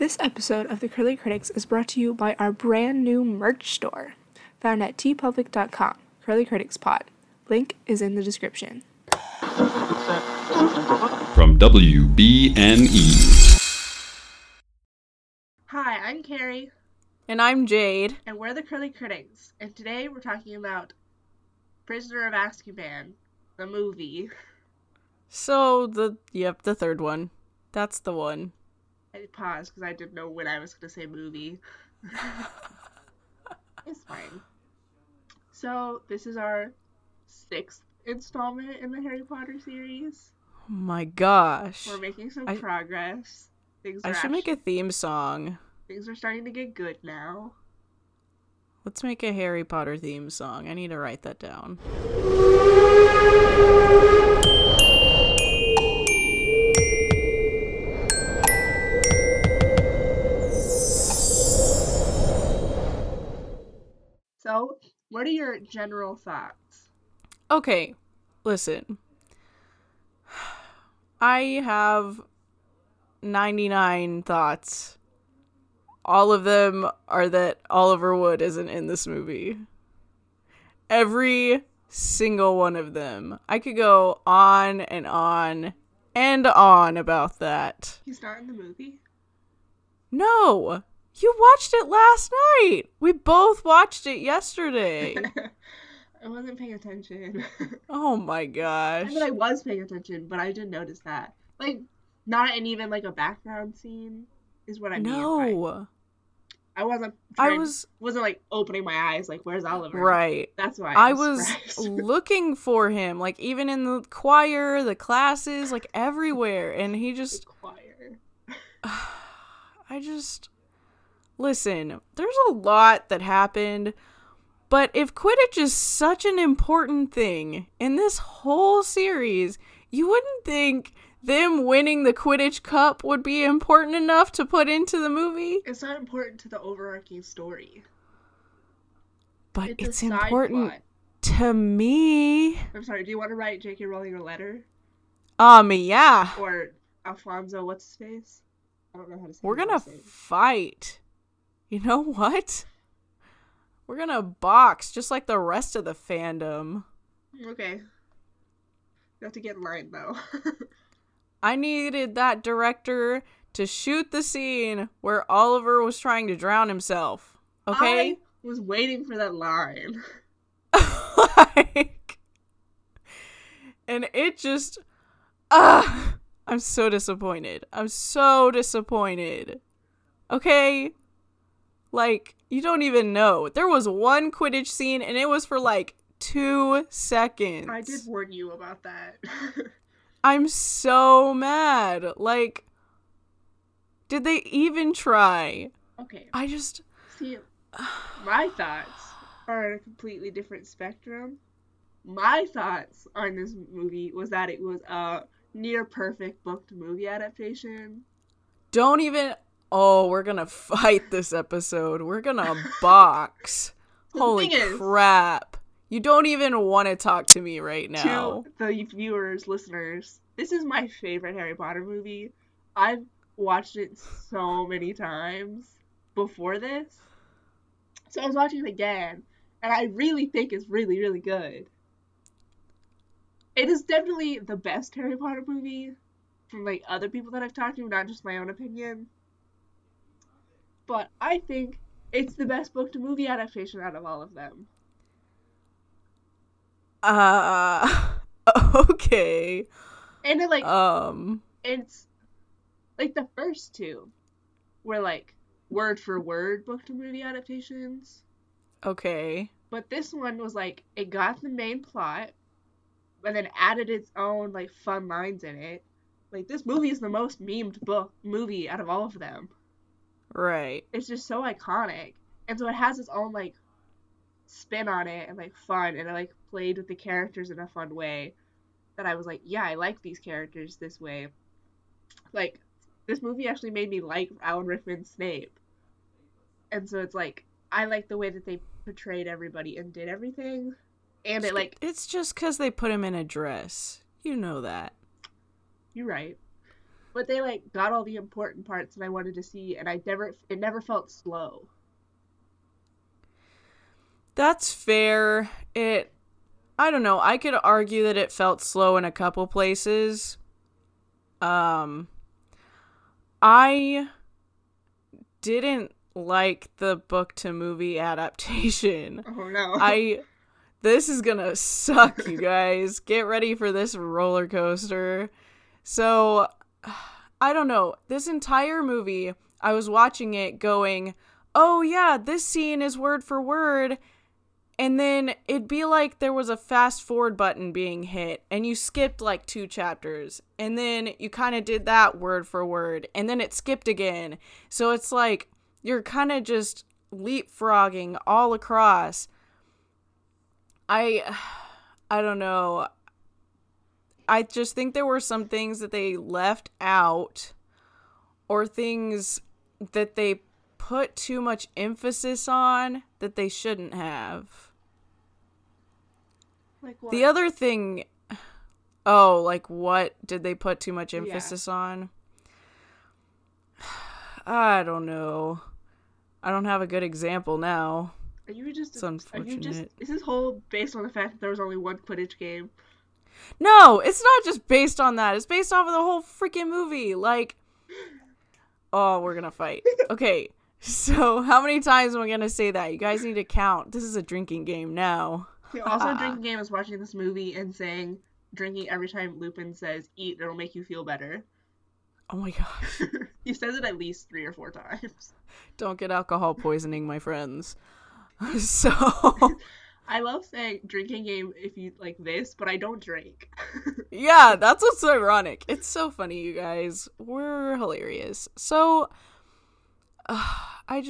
This episode of the Curly Critics is brought to you by our brand new merch store, found at tpublic.com, Curly Critics Pod. Link is in the description. From WBNE. Hi, I'm Carrie. And I'm Jade. And we're the Curly Critics. And today we're talking about Prisoner of Azkaban, the movie. So, the third one. That's the one. I paused because I didn't know when I was going to say movie. It's fine. So, this is our 6th installment in the Harry Potter series. Oh my gosh. We're making some progress. I should make a theme song. Things are starting to get good now. Let's make a Harry Potter theme song. I need to write that down. So, what are your general thoughts? Okay, listen. I have 99 thoughts. All of them are that Oliver Wood isn't in this movie. Every single one of them. I could go on and on and on about that. He's not in the movie? No! You watched it last night! We both watched it yesterday. I wasn't paying attention. Oh my gosh. I mean, I was paying attention, but I didn't notice that. Like, not in even like a background scene. Is what I mean. No. I wasn't trying, I wasn't like opening my eyes like, where's Oliver? Right. That's why I was looking for him, like even in the choir, the classes, like everywhere, and he just listen, there's a lot that happened, but if Quidditch is such an important thing in this whole series, you wouldn't think them winning the Quidditch Cup would be important enough to put into the movie? It's not important to the overarching story. But it's important to me. I'm sorry, do you want to write J.K. Rowling a letter? Yeah. Or Alfonso, what's his face? I don't know how to say it. We're gonna fight. You know what? We're gonna box, just like the rest of the fandom. Okay. You have to get in line, though. I needed that director to shoot the scene where Oliver was trying to drown himself. Okay? I was waiting for that line. And it just... I'm so disappointed. Okay? Like, you don't even know. There was one Quidditch scene, and it was for, 2 seconds. I did warn you about that. I'm so mad. Like, did they even try? Okay. I just... See, my thoughts are on a completely different spectrum. My thoughts on this movie was that it was a near-perfect booked movie adaptation. Don't even... Oh, we're gonna fight this episode. We're gonna box. Holy crap. You don't even want to talk to me right now. To the viewers, listeners, this is my favorite Harry Potter movie. I've watched it so many times before this. So I was watching it again, and I really think it's really, really good. It is definitely the best Harry Potter movie from, other people that I've talked to, not just my own opinion. But I think it's the best book-to-movie adaptation out of all of them. Okay. And it, it's, the first two were, word-for-word book-to-movie adaptations. Okay. But this one was, it got the main plot, but then added its own, fun lines in it. This movie is the most memed movie out of all of them. Right. It's just so iconic. And so it has its own, spin on it and, fun, and it, played with the characters in a fun way that I was I like these characters this way. This movie actually made me like Alan Rickman's Snape. And so it's I like the way that they portrayed everybody and did everything. And it it's just because they put him in a dress. You know that. You're right. But they like got all the important parts that I wanted to see, and it never felt slow. That's fair. I don't know. I could argue that it felt slow in a couple places. I didn't like the book to movie adaptation. Oh no. This is gonna suck, you guys. Get ready for this roller coaster. So, I don't know. This entire movie, I was watching it going, oh yeah, this scene is word for word. And then it'd be like there was a fast forward button being hit and you skipped like 2 chapters. And then you kind of did that word for word and then it skipped again. So it's like you're kind of just leapfrogging all across. I don't know. I just think there were some things that they left out or things that they put too much emphasis on that they shouldn't have. Like what? The other thing... Oh, like what did they put too much emphasis on? I don't know. I don't have a good example now. It's unfortunate. Is this whole based on the fact that there was only one Quidditch game? No, it's not just based on that. It's based off of the whole freaking movie. Like, oh, we're gonna fight. Okay, so how many times am I gonna say that? You guys need to count. This is a drinking game now. Okay, also, a drinking game is watching this movie and saying, drinking every time Lupin says, eat, it'll make you feel better. Oh my gosh. He says it at least 3 or 4 times. Don't get alcohol poisoning, my friends. So... I love saying drinking game if you like this, but I don't drink. Yeah, that's what's ironic. It's so funny, you guys. We're hilarious. So, I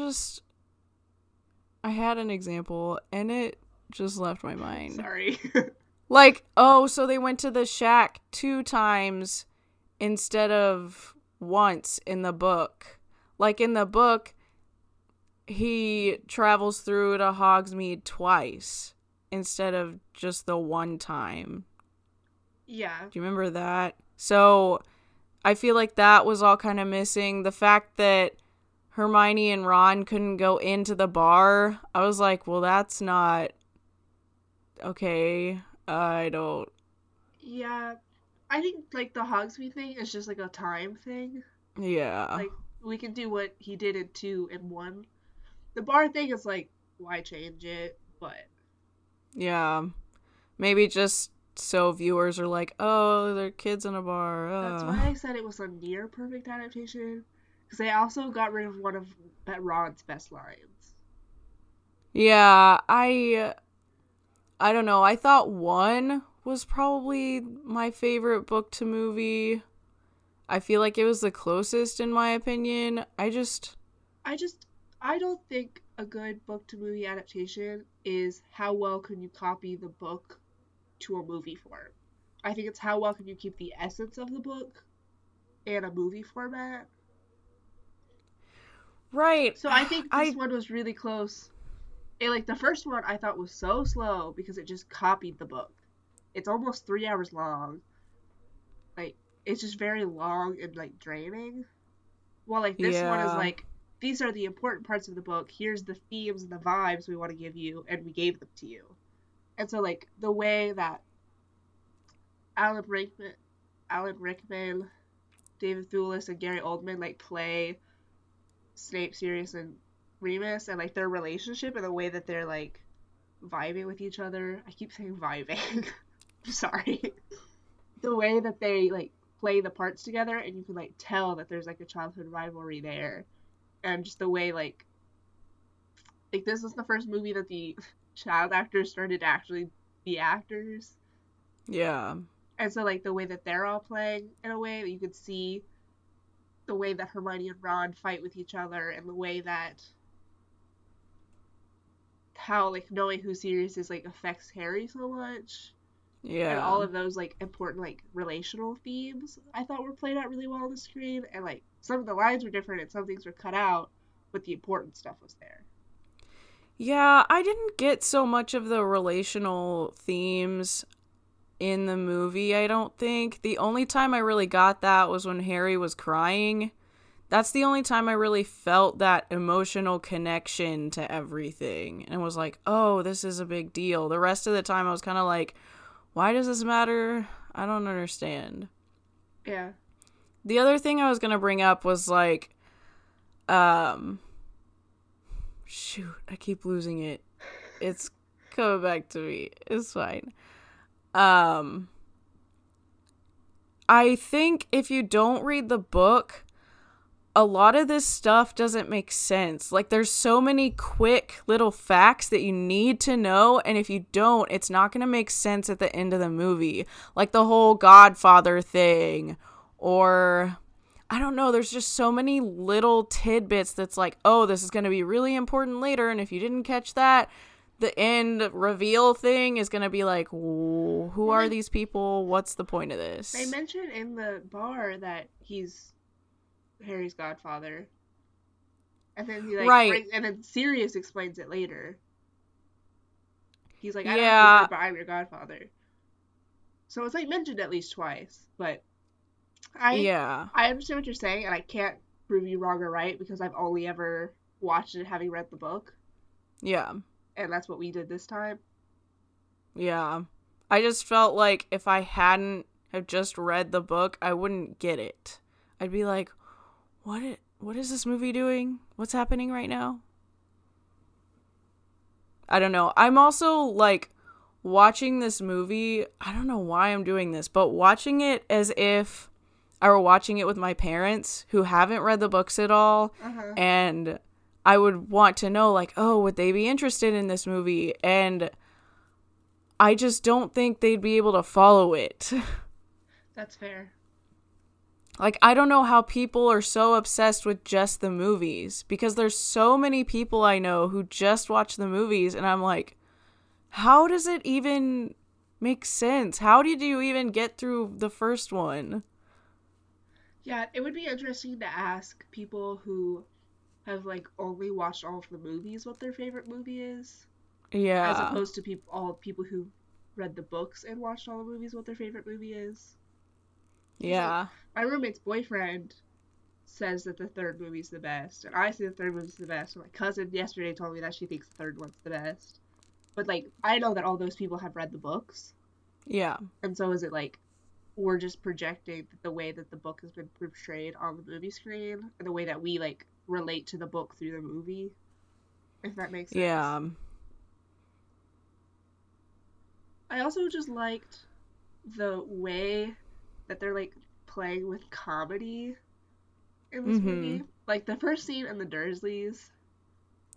had an example, and it just left my mind. Sorry. Like, oh, so they went to the shack 2 times instead of once in the book. Like, in the book... he travels through to Hogsmeade twice instead of just the one time. Yeah. Do you remember that? So I feel like that was all kind of missing. The fact that Hermione and Ron couldn't go into the bar, I was like, well, that's not okay. I don't. Yeah. I think, like, the Hogsmeade thing is just, like, a time thing. Yeah. Like, we can do what he did in 2 and 1. The bar thing is like, why change it? But yeah, maybe just so viewers are like, oh, there are kids in a bar. That's why I said it was a near perfect adaptation, because they also got rid of one of Ron's best lines. Yeah, I don't know. I thought 1 was probably my favorite book to movie. I feel like it was the closest in my opinion. I don't think a good book-to-movie adaptation is how well can you copy the book to a movie form. I think it's how well can you keep the essence of the book in a movie format. Right. So I think this one was really close. And, like, the first one I thought was so slow because it just copied the book. It's almost 3 hours long. Like, it's just very long and, like, draining. While, like, this one is, like, these are the important parts of the book. Here's the themes and the vibes we want to give you, and we gave them to you. And so, like, the way that Alan Rickman, David Thewlis, and Gary Oldman, like, play Snape, Sirius, and Remus, and, like, their relationship and the way that they're, like, vibing with each other. I keep saying vibing. I'm sorry. The way that they, like, play the parts together, and you can, like, tell that there's, like, a childhood rivalry there. And just the way, like, this was the first movie that the child actors started to actually be actors. Yeah. And so, like, the way that they're all playing in a way that you could see the way that Hermione and Ron fight with each other and the way that how, like, knowing who Sirius is, like, affects Harry so much. Yeah. And all of those, like, important, like, relational themes I thought were played out really well on the screen. And, like, some of the lines were different and some things were cut out, but the important stuff was there. Yeah, I didn't get so much of the relational themes. in the movie, I don't think. The only time I really got that was when Harry was crying. That's the only time I really felt that emotional connection to everything and was like, oh, this is a big deal. The rest of the time I was kind of like, why does this matter? I don't understand. Yeah. The other thing I was going to bring up was like, shoot, I keep losing it. It's coming back to me. It's fine. I think if you don't read the book, a lot of this stuff doesn't make sense. Like, there's so many quick little facts that you need to know, and if you don't, it's not going to make sense at the end of the movie. Like, the whole Godfather thing, or, I don't know, there's just so many little tidbits that's like, oh, this is going to be really important later, and if you didn't catch that, the end reveal thing is going to be like, who are these people? What's the point of this? They mentioned in the bar that he's Harry's godfather, and then he like right. brings, and then Sirius explains it later. He's like, I don't know, but I'm your godfather. So it's like mentioned at least twice, but I understand what you're saying, and I can't prove you wrong or right because I've only ever watched it having read the book. Yeah, and that's what we did this time. Yeah, I just felt like if I hadn't have just read the book, I wouldn't get it. I'd be like, What is this movie doing? What's happening right now? I don't know. I'm also, like, watching this movie. I don't know why I'm doing this, but watching it as if I were watching it with my parents who haven't read the books at all. Uh-huh. And I would want to know, like, oh, would they be interested in this movie? And I just don't think they'd be able to follow it. That's fair. Like, I don't know how people are so obsessed with just the movies, because there's so many people I know who just watch the movies, and I'm like, how does it even make sense? How did you even get through the first one? Yeah, it would be interesting to ask people who have, like, only watched all of the movies what their favorite movie is. Yeah. As opposed to all people who read the books and watched all the movies what their favorite movie is. Yeah. My roommate's boyfriend says that the third movie's the best, and I say the third movie's the best, and my cousin yesterday told me that she thinks the third one's the best. But, like, I know that all those people have read the books. Yeah. And so is it, like, we're just projecting the way that the book has been portrayed on the movie screen, and the way that we, like, relate to the book through the movie, if that makes sense. Yeah. I also just liked the way that they're, like, playing with comedy in this movie. Like, the first scene in the Dursleys,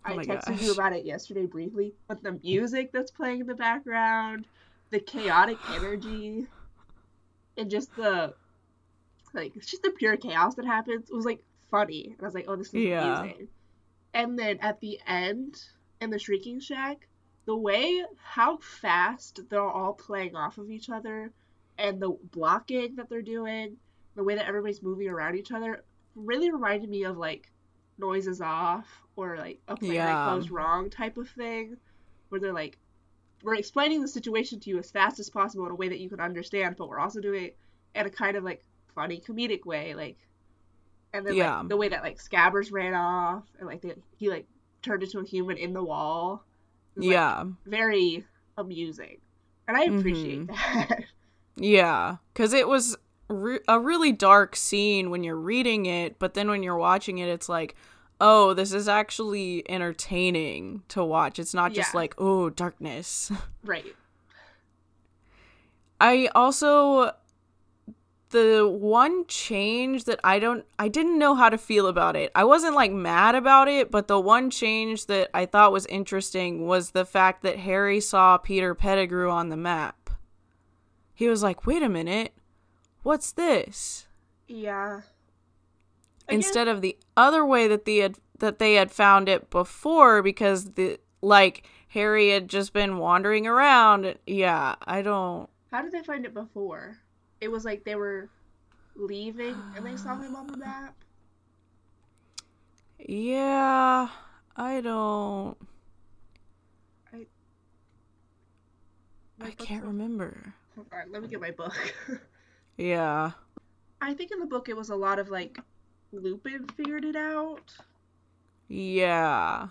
I texted you about it yesterday briefly, but the music that's playing in the background, the chaotic energy, and just the, like, it's just the pure chaos that happens. It was, like, funny. And I was like, oh, this is amazing. And then at the end, in the Shrieking Shack, the way, how fast they're all playing off of each other, and the blocking that they're doing, the way that everybody's moving around each other, really reminded me of, like, Noise is Off, or, like, A Plan That Goes Wrong type of thing, where they're like, we're explaining the situation to you as fast as possible in a way that you can understand, but we're also doing it in a kind of, like, funny comedic way, like, and then, like, the way that, like, Scabbers ran off, and, like, he, like, turned into a human in the wall. Was, like, very amusing. And I appreciate that. Yeah, because it was a really dark scene when you're reading it, but then when you're watching it, it's like, oh, this is actually entertaining to watch. It's not just like, oh, darkness. Right. I also, the one change that I didn't know how to feel about it. I wasn't, like, mad about it, but the one change that I thought was interesting was the fact that Harry saw Peter Pettigrew on the map. He was like, wait a minute, what's this? Yeah. Again, instead of the other way that they had found it before, because Harry had just been wandering around. Yeah, I don't. How did they find it before? It was like they were leaving and they saw him on the map? Yeah, I don't. I can't remember. All right, let me get my book. Yeah. I think in the book it was a lot of, like, Lupin figured it out. Yeah.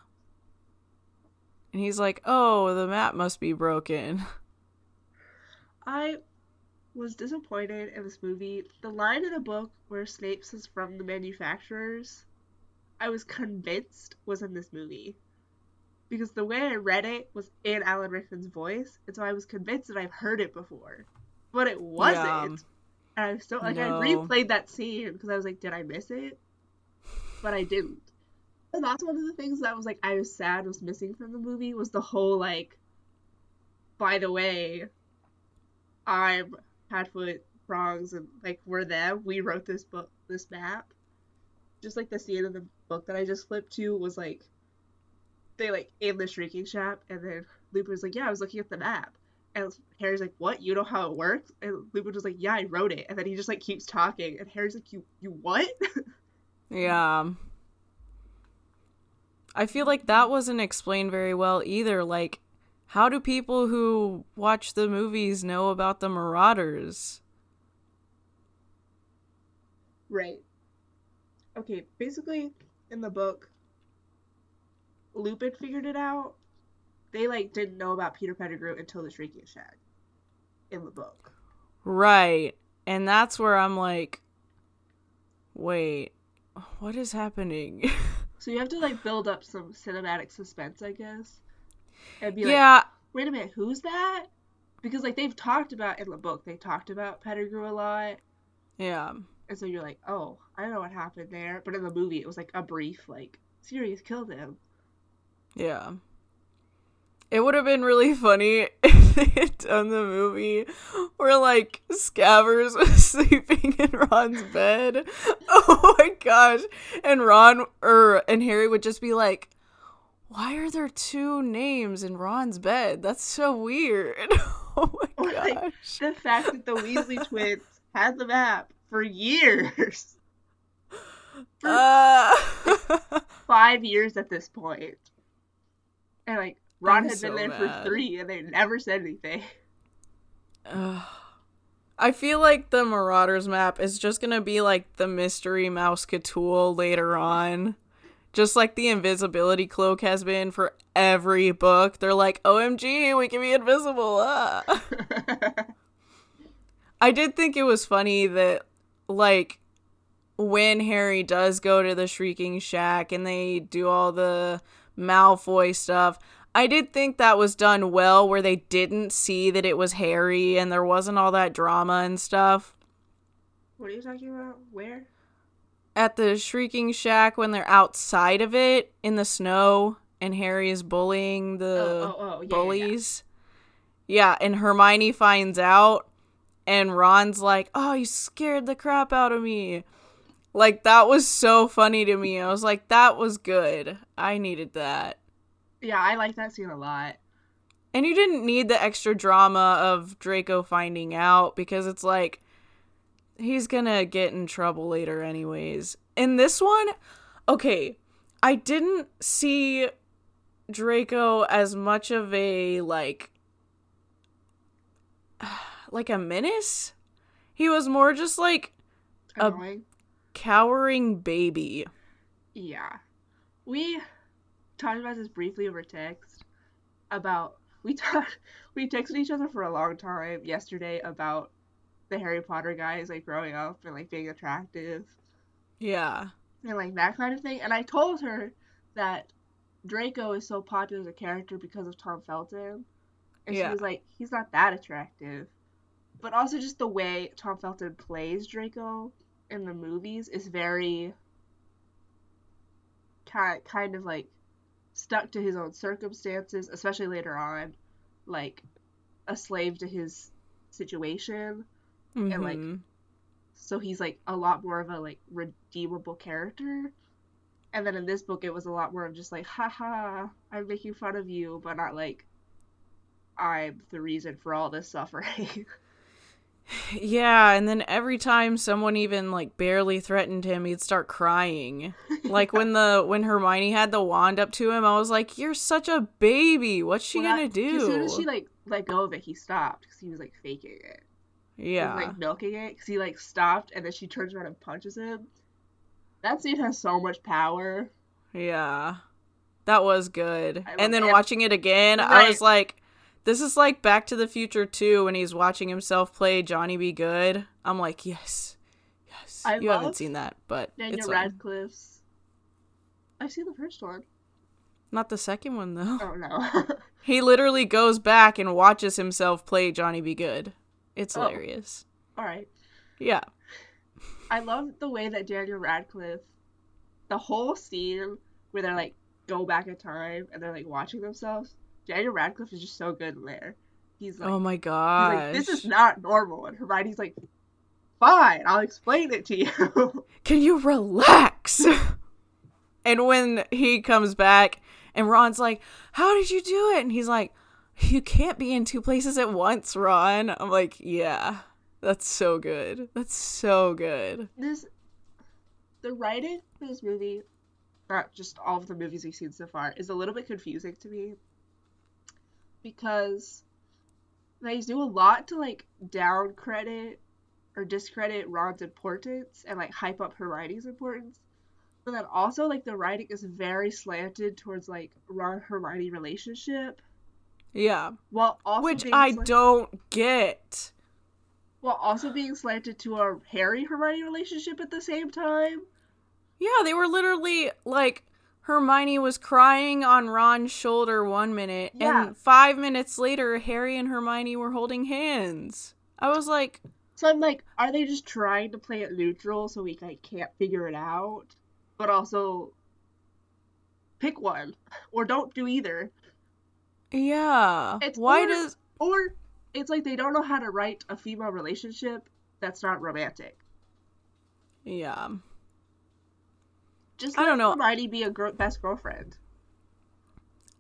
And he's like, oh, the map must be broken. I was disappointed in this movie. The line in the book where Snape says from the manufacturers, I was convinced was in this movie. Because the way I read it was in Alan Rickman's voice, and so I was convinced that I've heard it before. But it wasn't. Yeah. And I was so, like, no. I replayed that scene because I was like, did I miss it? But I didn't. And that's one of the things that was, like, I was sad was missing from the movie was the whole, like, by the way, I'm Padfoot, Prongs, and, like, we're them. We wrote this book, this map. Just, like, the scene in the book that I just flipped to was, like, they, like, in the Shrieking Shack, and then Lupin's like, yeah, I was looking at the map. And Harry's like, what? You know how it works? And Lupin was like, yeah, I wrote it. And then he just, like, keeps talking. And Harry's like, you what? Yeah. I feel like that wasn't explained very well either. Like, how do people who watch the movies know about the Marauders? Right. Okay, basically, in the book, Lupin figured it out. They, like, didn't know about Peter Pettigrew until the Shrieking Shack in the book. Right. And that's where I'm like, wait, what is happening? So you have to, like, build up some cinematic suspense, I guess. And be like, yeah. Wait a minute, who's that? Because, like, they've talked about, in the book, they talked about Pettigrew a lot. Yeah. And so you're like, oh, I know what happened there. But in the movie, it was, like, a brief, like, Sirius killed him. Yeah. It would have been really funny if they had done the movie where, like, Scabbers was sleeping in Ron's bed. Oh my gosh. And and Harry would just be like, why are there two names in Ron's bed? That's so weird. Oh my gosh. Like, the fact that the Weasley twins had the map for years. For 5 years at this point. And, like, Ron had been there for 3 and they never said anything. I feel like the Marauders map is just gonna be like the mystery Mousquetool later on. Just like the invisibility cloak has been for every book. They're like, OMG, we can be invisible. Ah. I did think it was funny that, like, when Harry does go to the Shrieking Shack and they do all the Malfoy stuff, I did think that was done well, where they didn't see that it was Harry and there wasn't all that drama and stuff. What are you talking about? Where? At the Shrieking Shack, when they're outside of it in the snow and Harry is bullying the yeah, bullies. Yeah, and Hermione finds out and Ron's like, oh, you scared the crap out of me. Like, that was so funny to me. I was like, that was good. I needed that. Yeah, I like that scene a lot. And you didn't need the extra drama of Draco finding out, because it's like, he's gonna get in trouble later anyways. In this one, okay, I didn't see Draco as much of a, like a menace. He was more just like a cowering baby. Yeah. We talked about this briefly over text about we texted each other for a long time yesterday about the Harry Potter guys, like, growing up and, like, being attractive, yeah, and, like, that kind of thing. And I told her that Draco is so popular as a character because of Tom Felton, and yeah. She was like, he's not that attractive, but also just the way Tom Felton plays Draco in the movies is very kind of, like, stuck to his own circumstances, especially later on, like, a slave to his situation, mm-hmm. And, like, so he's, like, a lot more of a, like, redeemable character. And then in this book, it was a lot more of just, like, haha, I'm making fun of you, but not, like, I'm the reason for all this suffering. Yeah, and then every time someone even like barely threatened him, he'd start crying. Like when Hermione had the wand up to him, I was like, "You're such a baby. What's she gonna do?" As soon as she like let go of it, he stopped because he was like faking it. Yeah, he was like milking it because he like stopped, and then she turns around and punches him. That scene has so much power. Yeah, that was good. And then watching it again, I was like, this is like Back to the Future 2 when he's watching himself play Johnny B. Goode. I'm like, yes. You haven't seen that, but Daniel Radcliffe's. I've seen the first one. Not the second one, though. Oh, no. He literally goes back and watches himself play Johnny B. Goode. It's hilarious. All right. Yeah. I love the way that Daniel Radcliffe, the whole scene where they're like, go back in time and they're like watching themselves. Daniel Radcliffe is just so good in there. He's like, oh my god, like, this is not normal. And Hermione's like, fine, I'll explain it to you. Can you relax? And when he comes back and Ron's like, how did you do it? And he's like, you can't be in two places at once, Ron. I'm like, yeah, that's so good. That's so good. The writing for this movie, not just all of the movies we've seen so far, is a little bit confusing to me. Because they do a lot to, like, down credit or discredit Ron's importance and, like, hype up Hermione's importance. But then also, like, the writing is very slanted towards, like, Ron-Hermione relationship. Yeah. While also don't get. While also being slanted to a Harry-Hermione relationship at the same time. Yeah, they were literally, like, Hermione was crying on Ron's shoulder 1 minute, and 5 minutes later, Harry and Hermione were holding hands. I was like... So I'm like, are they just trying to play it neutral so we like, can't figure it out? But also, pick one. Or don't do either. Yeah. Or, it's like they don't know how to write a female relationship that's not romantic. Yeah. Just I don't know. Hermione be a best girlfriend.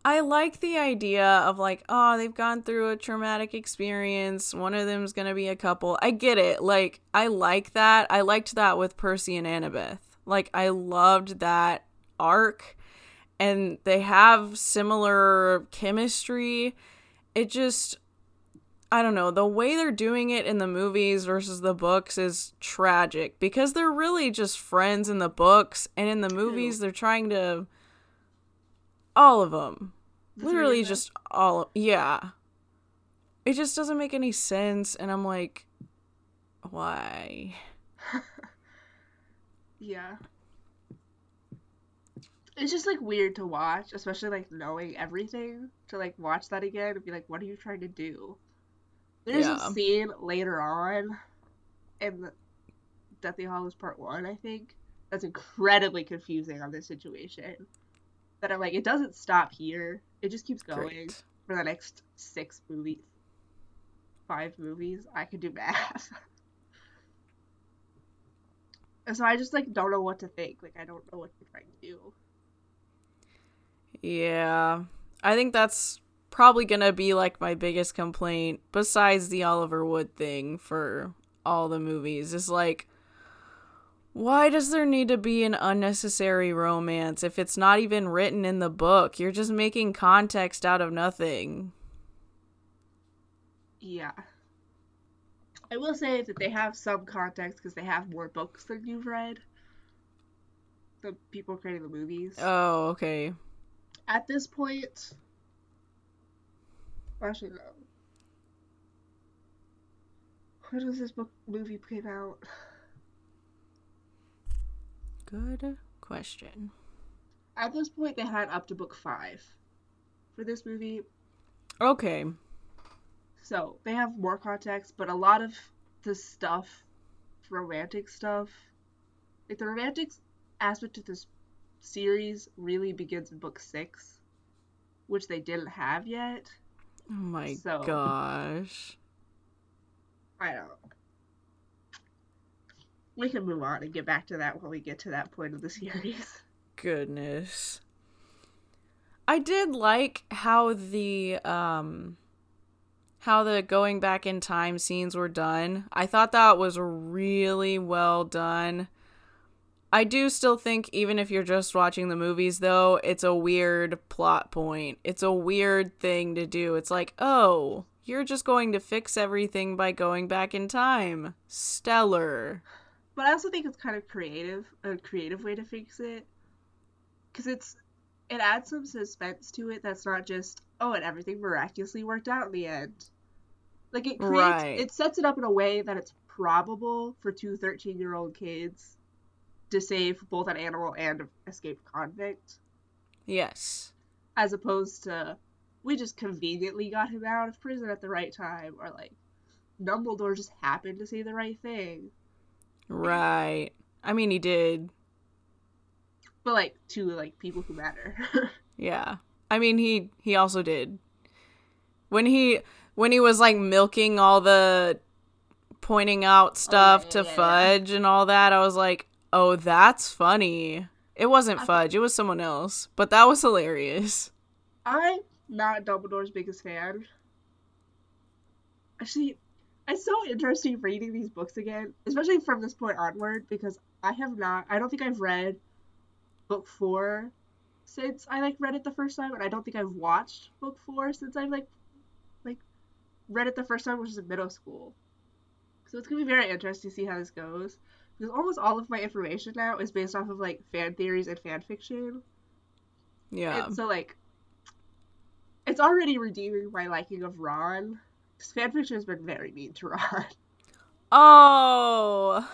I like the idea of like, oh, they've gone through a traumatic experience. One of them's gonna be a couple. I get it. Like, I like that. I liked that with Percy and Annabeth. Like, I loved that arc, and they have similar chemistry. It just, I don't know, the way they're doing it in the movies versus the books is tragic because they're really just friends in the books, and in the movies they're trying to, all of them, literally just all of, it just doesn't make any sense, and I'm like, why? Yeah. It's just like weird to watch, especially like knowing everything, to like watch that again and be like, what are you trying to do? There's a scene later on in the Deathly Hallows Part 1, I think, that's incredibly confusing on this situation. That I'm like, it doesn't stop here. It just keeps going for the next 5 movies. I could do math. And so I just, like, don't know what to think. Like, I don't know what they're trying to do. Yeah. I think that's probably gonna be like my biggest complaint besides the Oliver Wood thing for all the movies is like, why does there need to be an unnecessary romance if it's not even written in the book? You're just making context out of nothing. Yeah. I will say that they have some context because they have more books than you've read. The people creating the movies. Oh, okay. At this point, actually, no. When was this movie came out? Good question. At this point, they had up to book 5 for this movie. Okay. So, they have more context, but a lot of the stuff, romantic stuff, like the romantic aspect of this series really begins in book 6, which they didn't have yet. Oh my gosh. I don't. We can move on and get back to that when we get to that point of the series. Goodness. I did like how the how the going back in time scenes were done. I thought that was really well done. I do still think, even if you're just watching the movies, though, it's a weird plot point. It's a weird thing to do. It's like, oh, you're just going to fix everything by going back in time. Stellar. But I also think it's kind of creative, a creative way to fix it. Because it adds some suspense to it that's not just, oh, and everything miraculously worked out in the end. Like, it creates, It sets it up in a way that it's probable for two 13-year-old kids to save both an animal and an escaped convict. Yes. As opposed to, we just conveniently got him out of prison at the right time, or, like, Dumbledore just happened to say the right thing. Right. I mean, he did. But, like, to, like, people who matter. Yeah. I mean, he also did. When he was, like, milking all the pointing out stuff to Fudge and all that, I was like, oh, that's funny. It wasn't Fudge. It was someone else. But that was hilarious. I'm not Dumbledore's biggest fan. Actually, it's so interesting reading these books again, especially from this point onward, because I don't think I've read book 4 since I, like, read it the first time, and I don't think I've watched book 4 since I've, like read it the first time, which is in middle school. So it's going to be very interesting to see how this goes, because almost all of my information now is based off of, like, fan theories and fan fiction. Yeah. And so, like, it's already redeeming my liking of Ron, because fan fiction has been very mean to Ron. Oh!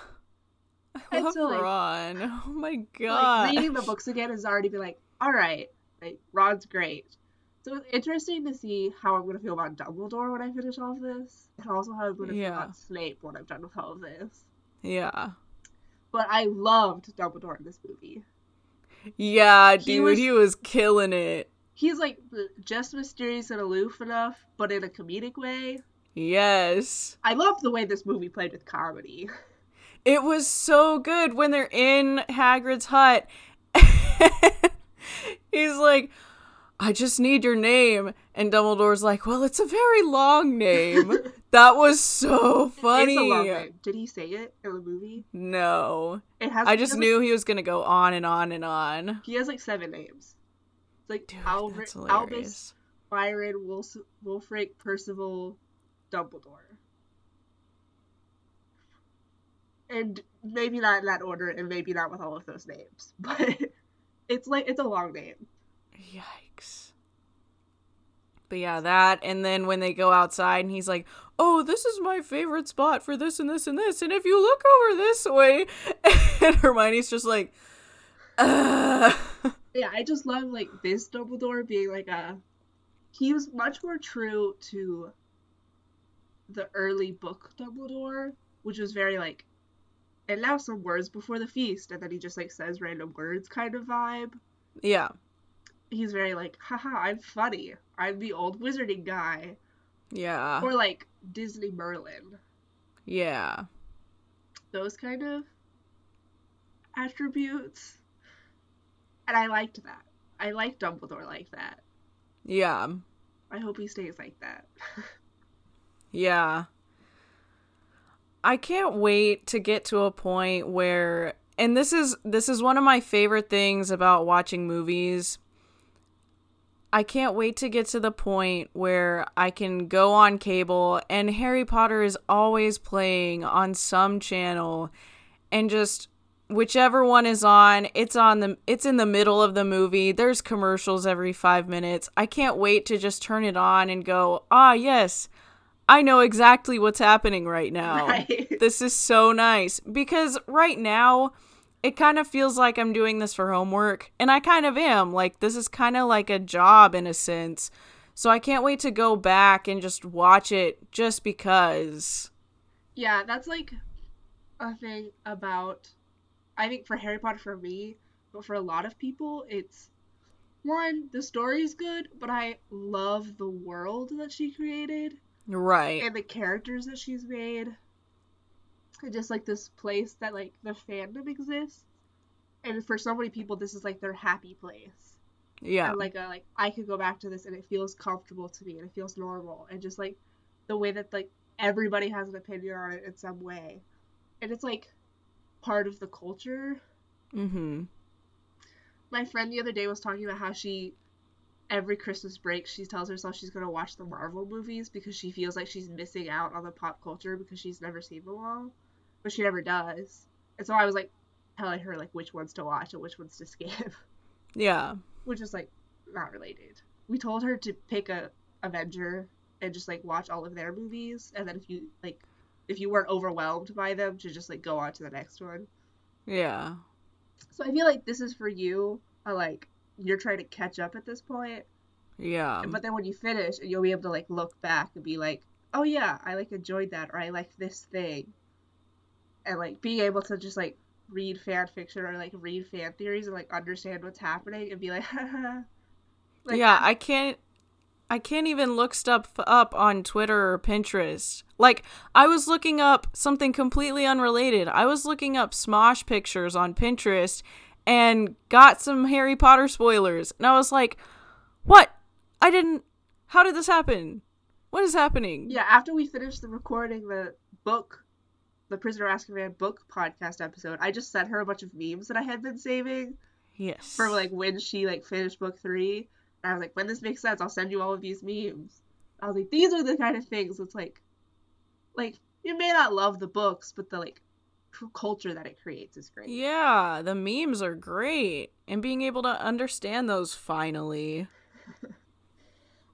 I love Ron. Like, oh my god. Like, reading the books again has already been like, alright, like, Ron's great. So it's interesting to see how I'm going to feel about Dumbledore when I finish all of this, and also how I'm going to feel about Snape when I'm done with all of this. Yeah. But I loved Dumbledore in this movie. Yeah, dude, he was killing it. He's, like, just mysterious and aloof enough, but in a comedic way. Yes. I love the way this movie played with comedy. It was so good when they're in Hagrid's hut. He's like, I just need your name. And Dumbledore's like, well, it's a very long name. That was so funny. It's a long name. Did he say it in the movie? No. I just knew he was going to go on and on and on. He has, like, 7 names. It's like, dude, Albus, Byron, Wulfric, Percival, Dumbledore. And maybe not in that order, and maybe not with all of those names. But it's, like, it's a long name. Yikes. But yeah, that, and then when they go outside, and he's like, oh, this is my favorite spot for this and this and this, and if you look over this way, and Hermione's just like, Yeah, I just love, like, this Dumbledore being, like, he was much more true to the early book Dumbledore, which was very, like, and now some words before the feast, and then he just, like, says random words kind of vibe. Yeah. He's very like, haha, I'm funny. I'm the old wizarding guy. Yeah. Or, like, Disney Merlin. Yeah. Those kind of attributes. And I liked that. I like Dumbledore like that. Yeah. I hope he stays like that. Yeah. I can't wait to get to a point where, and this is one of my favorite things about watching movies. I can't wait to get to the point where I can go on cable and Harry Potter is always playing on some channel, and just whichever one is on, it's in the middle of the movie. There's commercials every 5 minutes. I can't wait to just turn it on and go, ah, yes, I know exactly what's happening right now. Right. This is so nice. Because right now, it kind of feels like I'm doing this for homework. And I kind of am. Like, this is kind of like a job in a sense. So I can't wait to go back and just watch it just because. Yeah, that's, like, a thing about, I think, for Harry Potter for me, but for a lot of people, it's, one, the story's good, but I love the world that she created. Right. And the characters that she's made. And just, like, this place that, like, the fandom exists. And for so many people, this is, like, their happy place. Yeah. And, like, I could go back to this and it feels comfortable to me and it feels normal. And just, like, the way that, like, everybody has an opinion on it in some way. And it's, like, part of the culture. Mm-hmm. My friend the other day was talking about how she, every Christmas break, she tells herself she's going to watch the Marvel movies because she feels like she's missing out on the pop culture because she's never seen them all. But she never does. And so I was, like, telling her, like, which ones to watch and which ones to skip. Yeah. Which is, like, not related. We told her to pick a Avenger and just, like, watch all of their movies. And then if you weren't overwhelmed by them, to just, like, go on to the next one. Yeah. So I feel like this is for you, like, you're trying to catch up at this point. Yeah. But then when you finish, you'll be able to, like, look back and be like, oh, yeah, I, like, enjoyed that, or I like this thing. And, like, being able to just, like, read fan fiction or, like, read fan theories and, like, understand what's happening and be like, haha. Like, yeah, I can't even look stuff up on Twitter or Pinterest. Like, I was looking up something completely unrelated. I was looking up Smosh pictures on Pinterest and got some Harry Potter spoilers. And I was like, what? How did this happen? What is happening? Yeah, after we finished the recording, the Prisoner of Azkaban book podcast episode, I just sent her a bunch of memes that I had been saving. Yes. For, like, when she, like, finished book 3. And I was like, when this makes sense, I'll send you all of these memes. I was like, these are the kind of things that's, like, you may not love the books, but the, like, culture that it creates is great. Yeah, the memes are great. And being able to understand those, finally.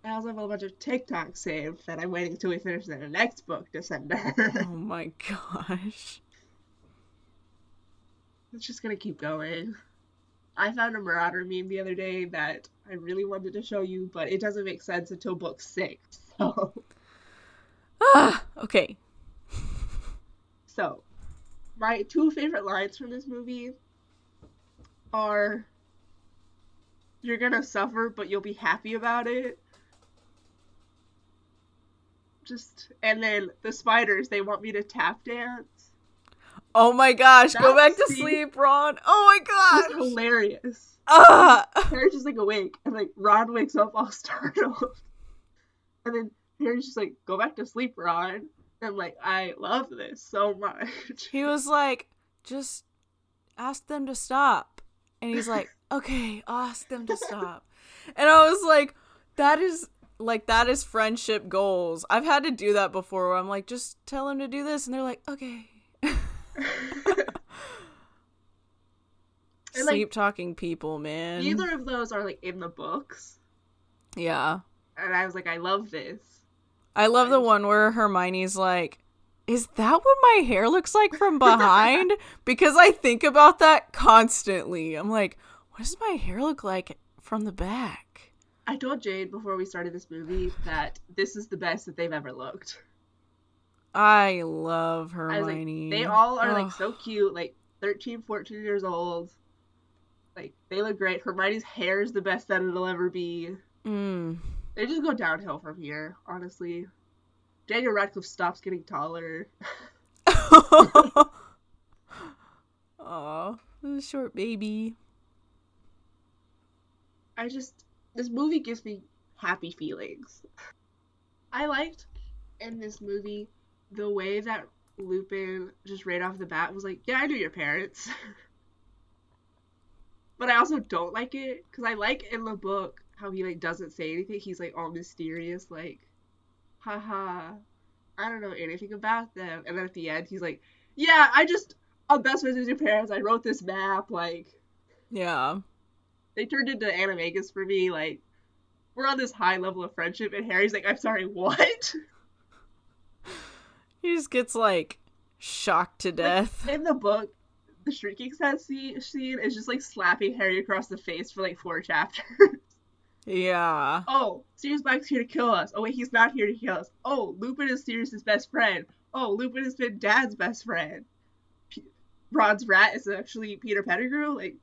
I also have a bunch of TikTok saved that I'm waiting until we finish the next book to send her. Oh my gosh. It's just gonna keep going. I found a Marauder meme the other day that I really wanted to show you, but it doesn't make sense until book 6. So. Okay. So, my 2 favorite lines from this movie are, you're gonna suffer, but you'll be happy about it. And then the spiders, they want me to tap dance. Oh my gosh, go back to sleep, Ron. Oh my gosh. It was hilarious. Harry's just, like, awake, and, like, Ron wakes up all startled. And then Harry's just like, go back to sleep, Ron. And, like, I love this so much. He was like, just ask them to stop. And he's like, okay, ask them to stop. And I was like, that is friendship goals. I've had to do that before where I'm like, just tell them to do this. And they're like, okay. Sleep talking people, man. Neither of those are, like, in the books. Yeah. And I was like, I love this. I love the one where Hermione's like, is that what my hair looks like from behind? Because I think about that constantly. I'm like, what does my hair look like from the back? I told Jade before we started this movie that this is the best that they've ever looked. I love Hermione. Like, they all are, like, so cute. Like, 13, 14 years old. Like, they look great. Hermione's hair is the best that it'll ever be. Mm. They just go downhill from here, honestly. Daniel Radcliffe stops getting taller. Aw, short baby. This movie gives me happy feelings. I liked in this movie the way that Lupin just right off the bat was like, yeah, I knew your parents. But I also don't like it, because I like in the book how he, like, doesn't say anything. He's, like, all mysterious, like, haha, I don't know anything about them. And then at the end, he's like, yeah, I'm best friends with your parents. I wrote this map, like. Yeah. They turned into animagus for me, like, we're on this high level of friendship, and Harry's like, I'm sorry, what? He just gets, like, shocked to death. Like, in the book, the Shrieking Shack scene is just, like, slapping Harry across the face for, like, 4 chapters. Yeah. Oh, Sirius Black's here to kill us. Oh, wait, he's not here to kill us. Oh, Lupin is Sirius's best friend. Oh, Lupin has been Dad's best friend. Ron's rat is actually Peter Pettigrew, like.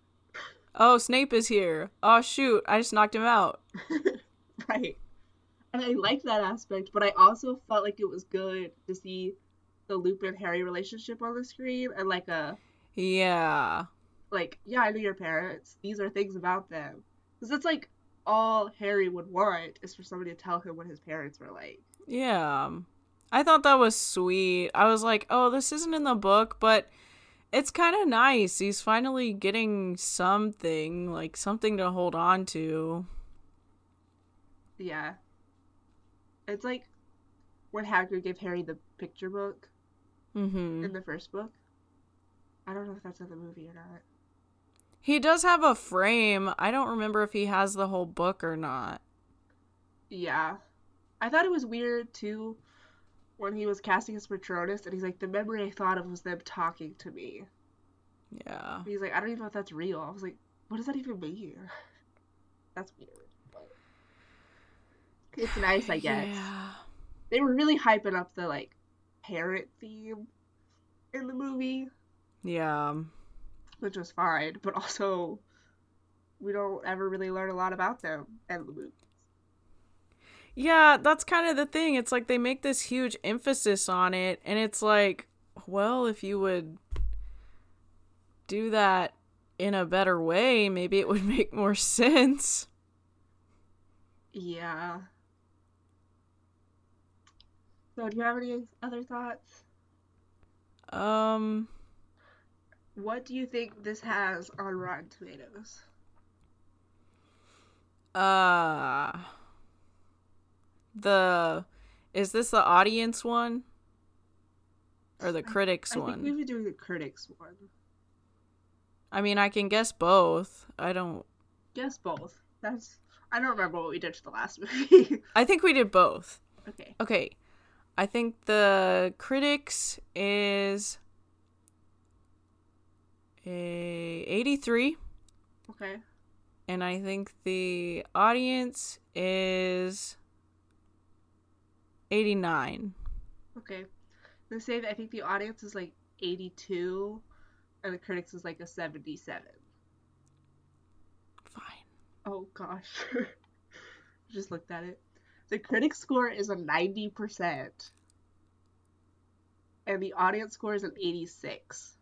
Oh, Snape is here. Oh, shoot. I just knocked him out. Right. And I liked that aspect, but I also felt like it was good to see the Lupin-Harry relationship on the screen and, like, a... Yeah. Like, yeah, I know your parents. These are things about them. Because it's, like, all Harry would want is for somebody to tell him what his parents were like. Yeah. I thought that was sweet. I was like, oh, this isn't in the book, but it's kind of nice. He's finally getting something, like something to hold on to. Yeah. It's like when Hagrid gave Harry the picture book in the first book. I don't know if that's in the movie or not. He does have a frame. I don't remember if he has the whole book or not. Yeah. I thought it was weird, too, when he was casting his Patronus, and he's like, the memory I thought of was them talking to me. Yeah. And he's like, I don't even know if that's real. I was like, what does that even mean? That's weird. But it's nice, I guess. Yeah. They were really hyping up the, like, parent theme in the movie. Yeah. Which was fine, but also we don't ever really learn a lot about them in the movies. Yeah, that's kind of the thing. It's like they make this huge emphasis on it, and it's like, well, if you would do that in a better way, maybe it would make more sense. Yeah. So do you have any other thoughts? What do you think this has on Rotten Tomatoes? Is this the audience one? Or the critics one? I think we would do the critics one. I mean, I can guess both. I don't... Guess both. I don't remember what we did to the last movie. I think we did both. Okay. I think the critics is... a 83. Okay. And I think the audience is 89. Okay. They say that I think the audience is like 82 and the critics is like a 77. Fine. Oh gosh. Just looked at it. The critic score is a 90% and the audience score is an 86.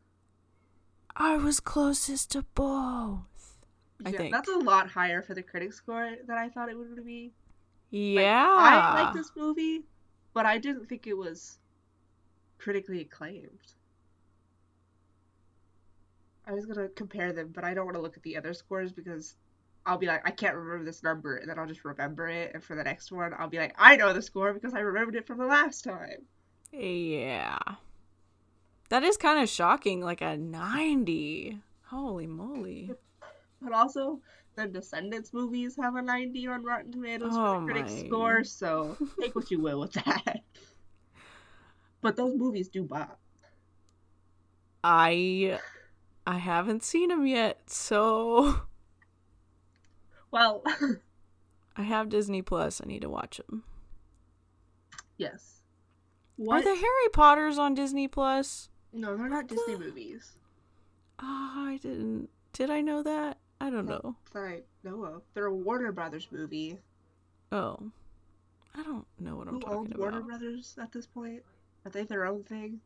I was closest to both. I think that's a lot higher for the critic score than I thought it would be. Yeah. I like this movie, but I didn't think it was critically acclaimed. I was going to compare them, but I don't want to look at the other scores because I'll be like, I can't remember this number, and then I'll just remember it, and for the next one, I'll be like, I know the score because I remembered it from the last time. Yeah. That is kind of shocking, like a 90. Holy moly. But also, the Descendants movies have a 90 on Rotten Tomatoes for the critic score, so take what you will with that. But those movies do bop. I haven't seen them yet, so... Well... I have Disney+. I need to watch them. Yes. What? Are the Harry Potters on Disney+? No, they're not Disney movies. Did I know that? I don't know. That I know of. They're a Warner Brothers movie. Oh. I don't know what I'm talking about. Who owned Warner Brothers at this point? Are they their own thing?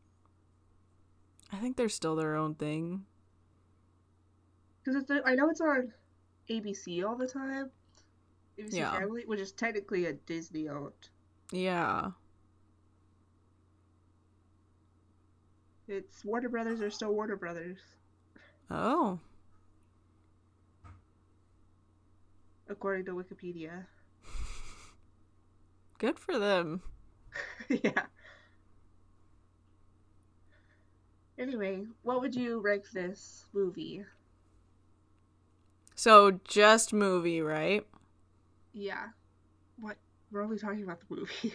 I think they're still their own thing. Because I know it's on ABC all the time. ABC Family, which is technically a Disney-owned. Yeah. It's Warner Brothers are still Warner Brothers. Oh. According to Wikipedia. Good for them. Yeah. Anyway, what would you rank this movie? So, just movie, right? Yeah. What? We're only talking about the movie.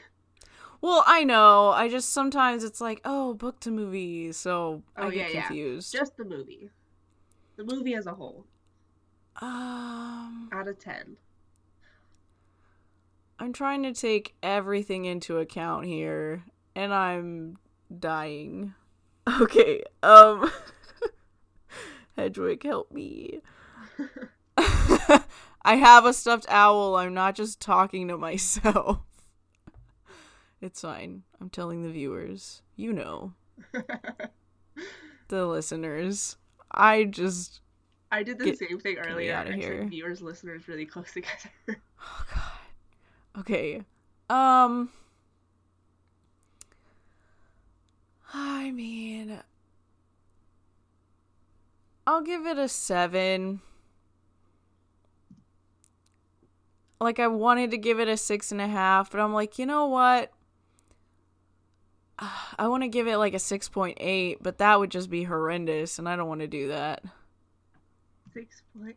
Well, I know. I just sometimes it's like, oh, book to movie, so I get confused. Just the movie. The movie as a whole. Out of 10. I'm trying to take everything into account here, and I'm dying. Okay, Hedwig, help me. I have a stuffed owl. I'm not just talking to myself. It's fine. I'm telling the viewers. You know. The listeners. I did the same thing earlier. Out of here. Viewers, listeners, really close together. Oh, God. Okay. I mean, I'll give it a 7. Like, I wanted to give it a 6.5, but I'm like, you know what? I want to give it like a 6.8, but that would just be horrendous, and I don't want to do that. 6.8.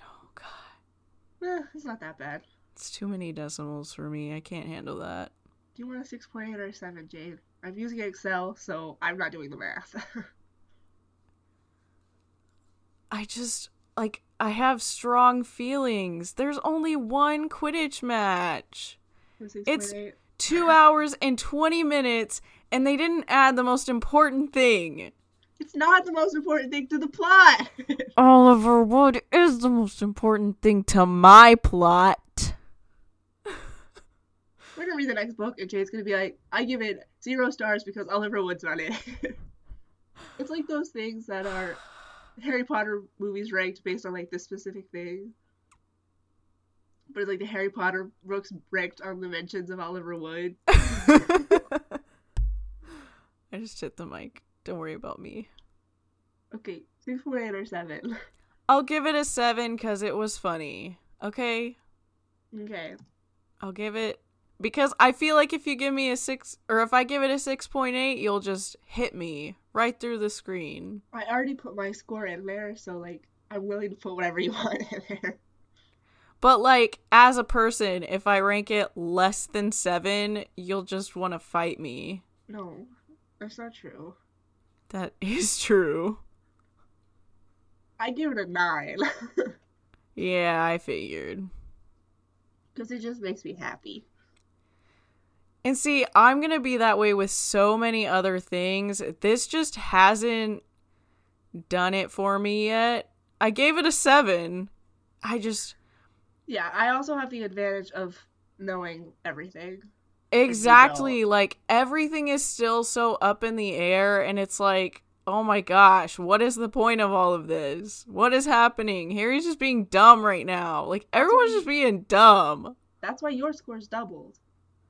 Oh, God. It's not that bad. It's too many decimals for me. I can't handle that. Do you want a 6.8 or a 7, Jade? I'm using Excel, so I'm not doing the math. I just, like, I have strong feelings. There's only one Quidditch match. It's 2 hours and 20 minutes, and they didn't add the most important thing. It's not the most important thing to the plot. Oliver Wood is the most important thing to my plot. We're going to read the next book, and Jade's going to be like, I give it 0 stars because Oliver Wood's not in it. It's like those things that are Harry Potter movies ranked based on, like, this specific thing. But it's like the Harry Potter books ranked on the mentions of Oliver Wood. I just hit the mic. Don't worry about me. Okay, 6.8 or 7. I'll give it a 7 because it was funny. Okay? Okay. I'll give it... Because I feel like if you give me a 6... Or if I give it a 6.8, you'll just hit me right through the screen. I already put my score in there, so, like, I'm willing to put whatever you want in there. But, like, as a person, if I rank it less than 7, you'll just want to fight me. No, that's not true. That is true. I give it a 9. Yeah, I figured. Because it just makes me happy. And see, I'm going to be that way with so many other things. This just hasn't done it for me yet. I gave it a 7. I just... Yeah, I also have the advantage of knowing everything. Exactly. Like, everything is still so up in the air, and it's like, oh my gosh, what is the point of all of this? What is happening? Harry's just being dumb right now. Like, everyone's just being dumb. That's why your score's doubled.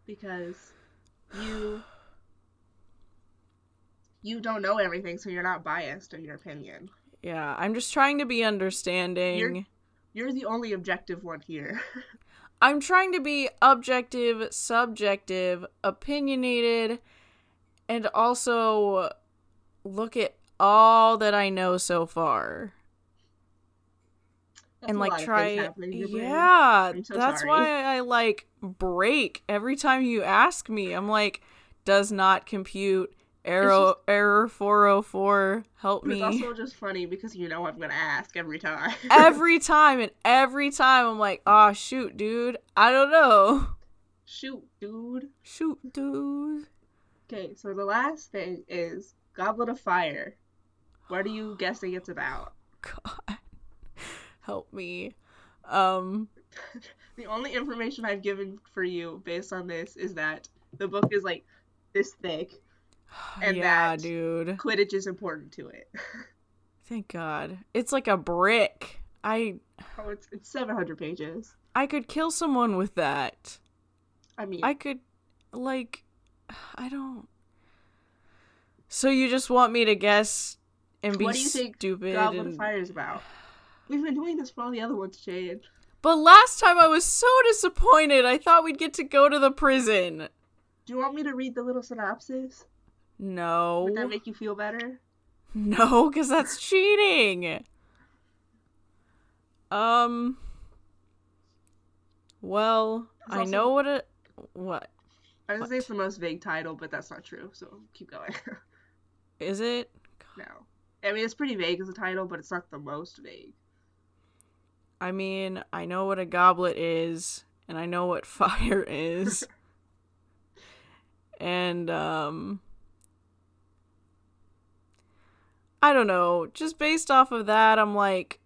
Because you don't know everything, so you're not biased in your opinion. Yeah, I'm just trying to be understanding. You're the only objective one here. I'm trying to be objective, subjective, opinionated, and also look at all that I know so far. That's and, like, try... Yeah, so that's why I, like, break every time you ask me. I'm like, does not compute, error 404, help me. It's also just funny because you know I'm going to ask every time. every time I'm like, oh, shoot, dude. I don't know. Shoot, dude. Okay, so the last thing is Goblet of Fire. What are you guessing it's about? God. Help me. The only information I've given for you based on this is that the book is like this thick. And yeah, that dude. Quidditch is important to it. Thank God. It's like a brick. It's 700 pages. I could kill someone with that. I mean. I could, like, I don't. So you just want me to guess and be stupid? What do you think Goblet of Fire is about? We've been doing this for all the other ones, Jade. But last time I was so disappointed. I thought we'd get to go to the prison. Do you want me to read the little synopsis? No. Would that make you feel better? No, because that's cheating. Well, I know what it... What? I was going to say it's the most vague title, but that's not true, so keep going. Is it? God. No. I mean, it's pretty vague as a title, but it's not the most vague. I mean, I know what a goblet is, and I know what fire is. And, I don't know. Just based off of that, I'm like,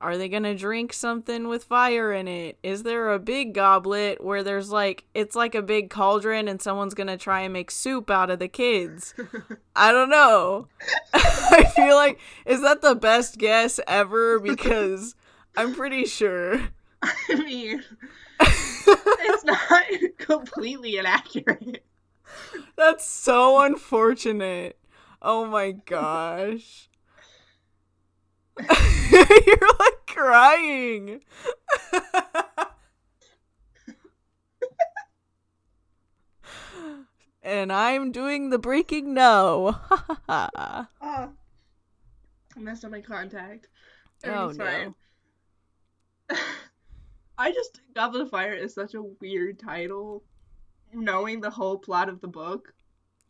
are they gonna drink something with fire in it? Is there a big goblet where there's like, it's like a big cauldron and someone's gonna try and make soup out of the kids? I don't know. I feel like, is that the best guess ever? Because... I'm pretty sure. I mean, it's not completely inaccurate. That's so unfortunate. Oh my gosh. You're like crying. And I'm doing the breaking no. I messed up my contact. Everything's fine. No. Goblet of Fire is such a weird title, knowing the whole plot of the book.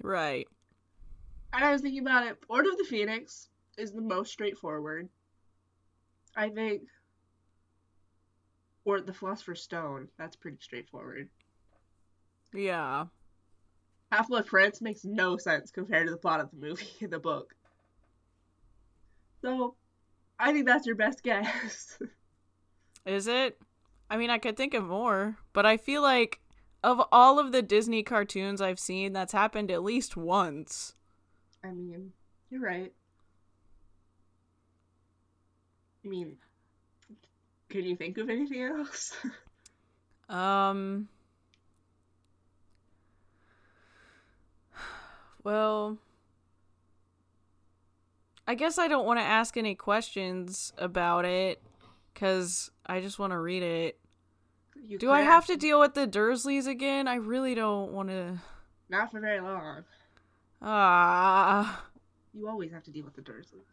Right. And I was thinking about it. Order of the Phoenix is the most straightforward. I think. Or the Philosopher's Stone. That's pretty straightforward. Yeah. Half-Blood Prince makes no sense compared to the plot of the movie and the book. So, I think that's your best guess. Is it? I mean, I could think of more, but I feel like of all of the Disney cartoons I've seen, that's happened at least once. I mean, you're right. I mean, can you think of anything else? Well, I guess I don't want to ask any questions about it, because I just want to read it. Do I have to deal with the Dursleys again? I really don't want to. Not for very long. You always have to deal with the Dursleys.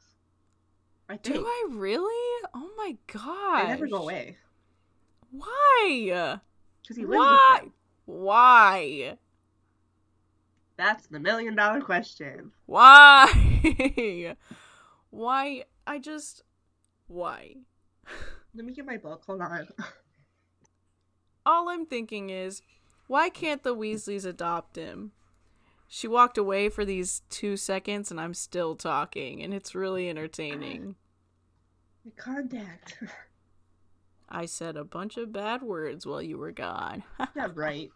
I think. Do I really? Oh my god! They never go away. Why? Because he lives with them. Why? That's the million-dollar question. Why? Why? Why? Let me get my book. Hold on. All I'm thinking is, why can't the Weasleys adopt him? She walked away for these 2 seconds, and I'm still talking, and it's really entertaining. The contact. I said a bunch of bad words while you were gone. Yeah, right.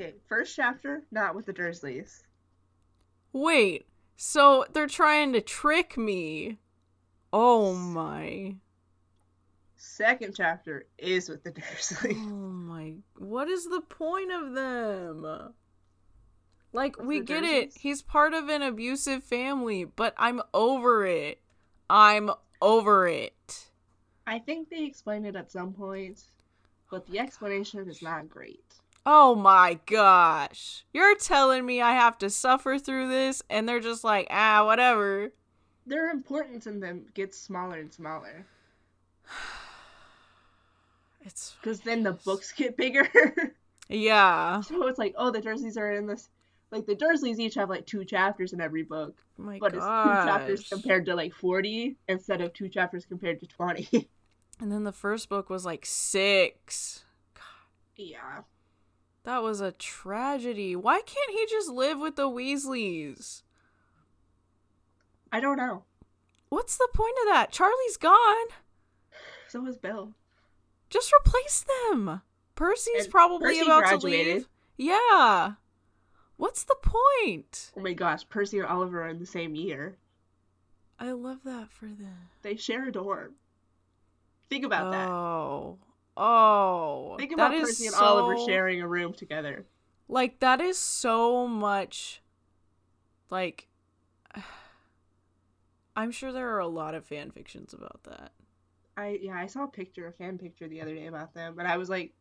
Okay, first chapter, not with the Dursleys. Wait, so they're trying to trick me. Oh my. Second chapter is with the Dursleys. Oh my. What is the point of them? Like, with we get Dursleys? It. He's part of an abusive family, but I'm over it. I think they explained it at some point, but the explanation is not great. Oh my gosh. You're telling me I have to suffer through this, and they're just like, whatever. Their importance in them gets smaller and smaller. It's because then the books get bigger. Yeah. So it's like, the Dursleys are in this. Like, the Dursleys each have like 2 chapters in every book. But it's 2 chapters compared to like 40 instead of 2 chapters compared to 20. And then the first book was like 6. God. Yeah. That was a tragedy. Why can't he just live with the Weasleys? I don't know. What's the point of that? Charlie's gone. So is Bill. Just replace them. Percy's probably about to leave. Yeah. What's the point? Oh my gosh, Percy and Oliver are in the same year. I love that for them. They share a dorm. Think about that. Oh. Think about Percy and Oliver sharing a room together. Like, that is so much, like... I'm sure there are a lot of fan fictions about that. I saw a fan picture the other day about them, and I was like,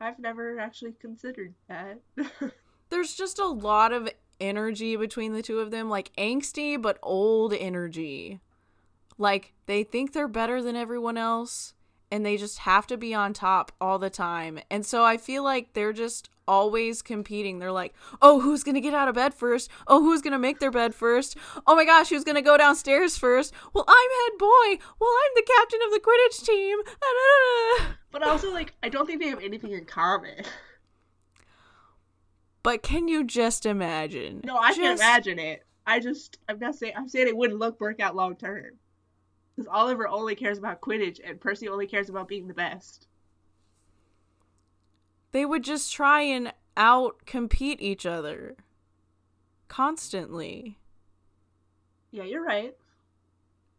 I've never actually considered that. There's just a lot of energy between the two of them, like angsty but old energy. Like, they think they're better than everyone else, and they just have to be on top all the time. And so I feel like they're just always competing. They're like, who's gonna get out of bed first? Who's gonna make their bed first? Oh my gosh, who's gonna go downstairs first? Well, I'm head boy. Well, I'm the captain of the Quidditch team. But also, like, I don't think they have anything in common. But can you just imagine? No, I can imagine it. I'm saying it wouldn't work out long term. Because Oliver only cares about Quidditch, and Percy only cares about being the best. They would just try and out-compete each other. Constantly. Yeah, you're right.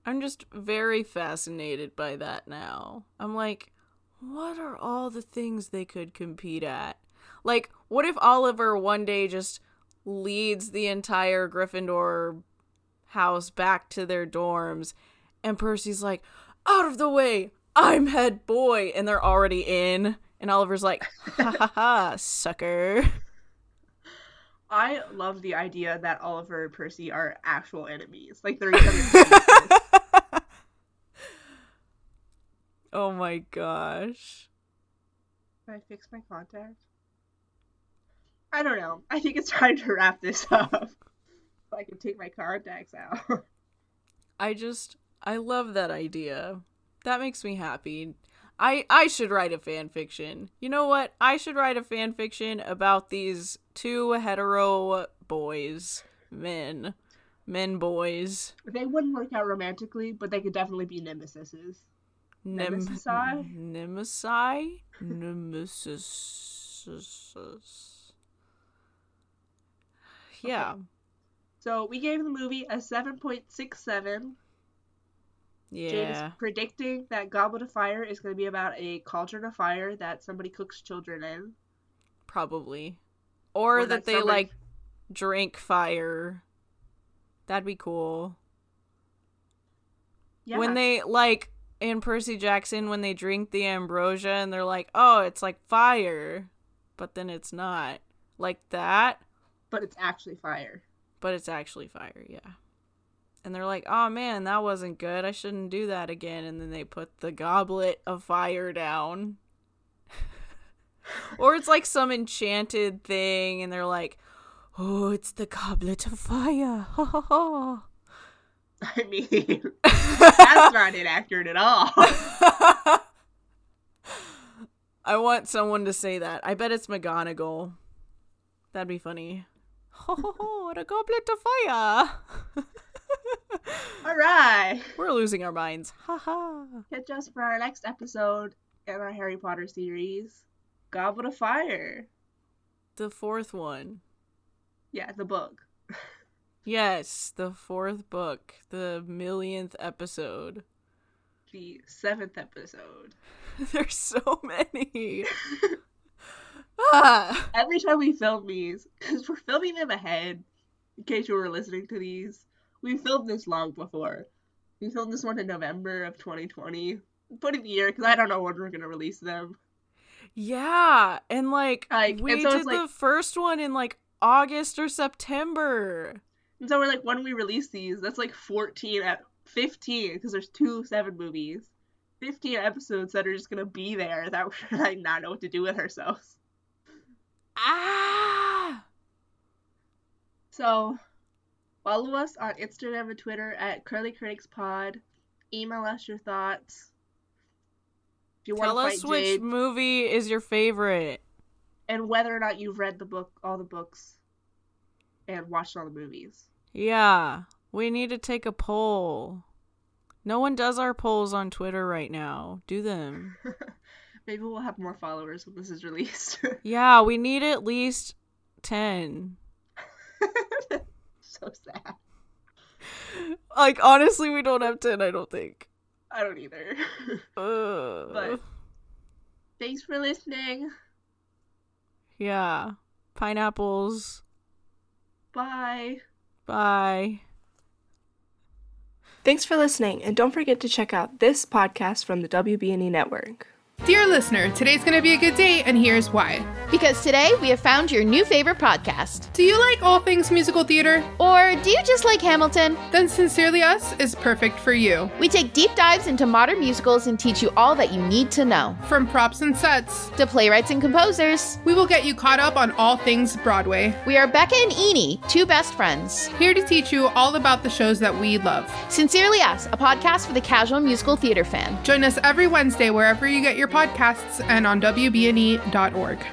I'm just very fascinated by that now. I'm like, what are all the things they could compete at? Like, what if Oliver one day just leads the entire Gryffindor house back to their dorms and Percy's like, out of the way, I'm head boy, and they're already in, and Oliver's like, ha ha ha, sucker. I love the idea that Oliver and Percy are actual enemies. Like, they're each other's enemies. Oh my gosh. Can I fix my contact? I don't know. I think it's time to wrap this up. So I can take my contacts out. I love that idea. That makes me happy. I should write a fan fiction. You know what? I should write a fan fiction about these two hetero boys. Men boys. They wouldn't work out romantically, but they could definitely be nemesises. Nemesi? Nemesis. Yeah. Okay. So we gave the movie a 7.67. Yeah. James predicting that Goblet of Fire is going to be about a cauldron of fire that somebody cooks children in. Probably. Or that they, somebody... like, drink fire. That'd be cool. Yeah. When they, like, in Percy Jackson, when they drink the ambrosia and they're like, oh, it's like fire. But then it's not. Like that. But it's actually fire, yeah. And they're like, oh man, that wasn't good. I shouldn't do that again. And then they put the goblet of fire down. Or it's like some enchanted thing. And they're like, oh, it's the goblet of fire. Ha ha ha. I mean, that's not inaccurate at all. I want someone to say that. I bet it's McGonagall. That'd be funny. Ho ho ho, the goblet of fire. All right. We're losing our minds. Ha ha. Catch us for our next episode in our Harry Potter series, Goblet of Fire. The fourth one. Yeah, the book. Yes, the fourth book. The millionth episode. The seventh episode. There's so many. Ah. Every time we film these, because we're filming them ahead, in case you were listening to these, we filmed this long before. We filmed this one in November of 2020. Put in the year, because I don't know when we're going to release them. Yeah, and we did the first one in August or September. And so we're like, when we release these, that's 15, because there's 7 movies. 15 episodes that are just going to be there that we're not know what to do with ourselves. Ah! So, follow us on Instagram and Twitter at Curly Critics Pod. Email us your thoughts. Tell us which movie is your favorite. And whether or not you've read all the books and watched all the movies. Yeah. We need to take a poll. No one does our polls on Twitter right now. Do them. Maybe we'll have more followers when this is released. Yeah, we need at least 10. So sad. Honestly, we don't have 10, I don't think. I don't either. But thanks for listening. Yeah. Pineapples. Bye. Bye. Thanks for listening, and don't forget to check out this podcast from the WBNE Network. Dear listener, today's going to be a good day, and here's why. Because today we have found your new favorite podcast. Do you like all things musical theater? Or do you just like Hamilton? Then Sincerely Us is perfect for you. We take deep dives into modern musicals and teach you all that you need to know. From props and sets. To playwrights and composers. We will get you caught up on all things Broadway. We are Becca and Eni, two best friends. Here to teach you all about the shows that we love. Sincerely Us, a podcast for the casual musical theater fan. Join us every Wednesday wherever you get your podcasts and on WBNE.org.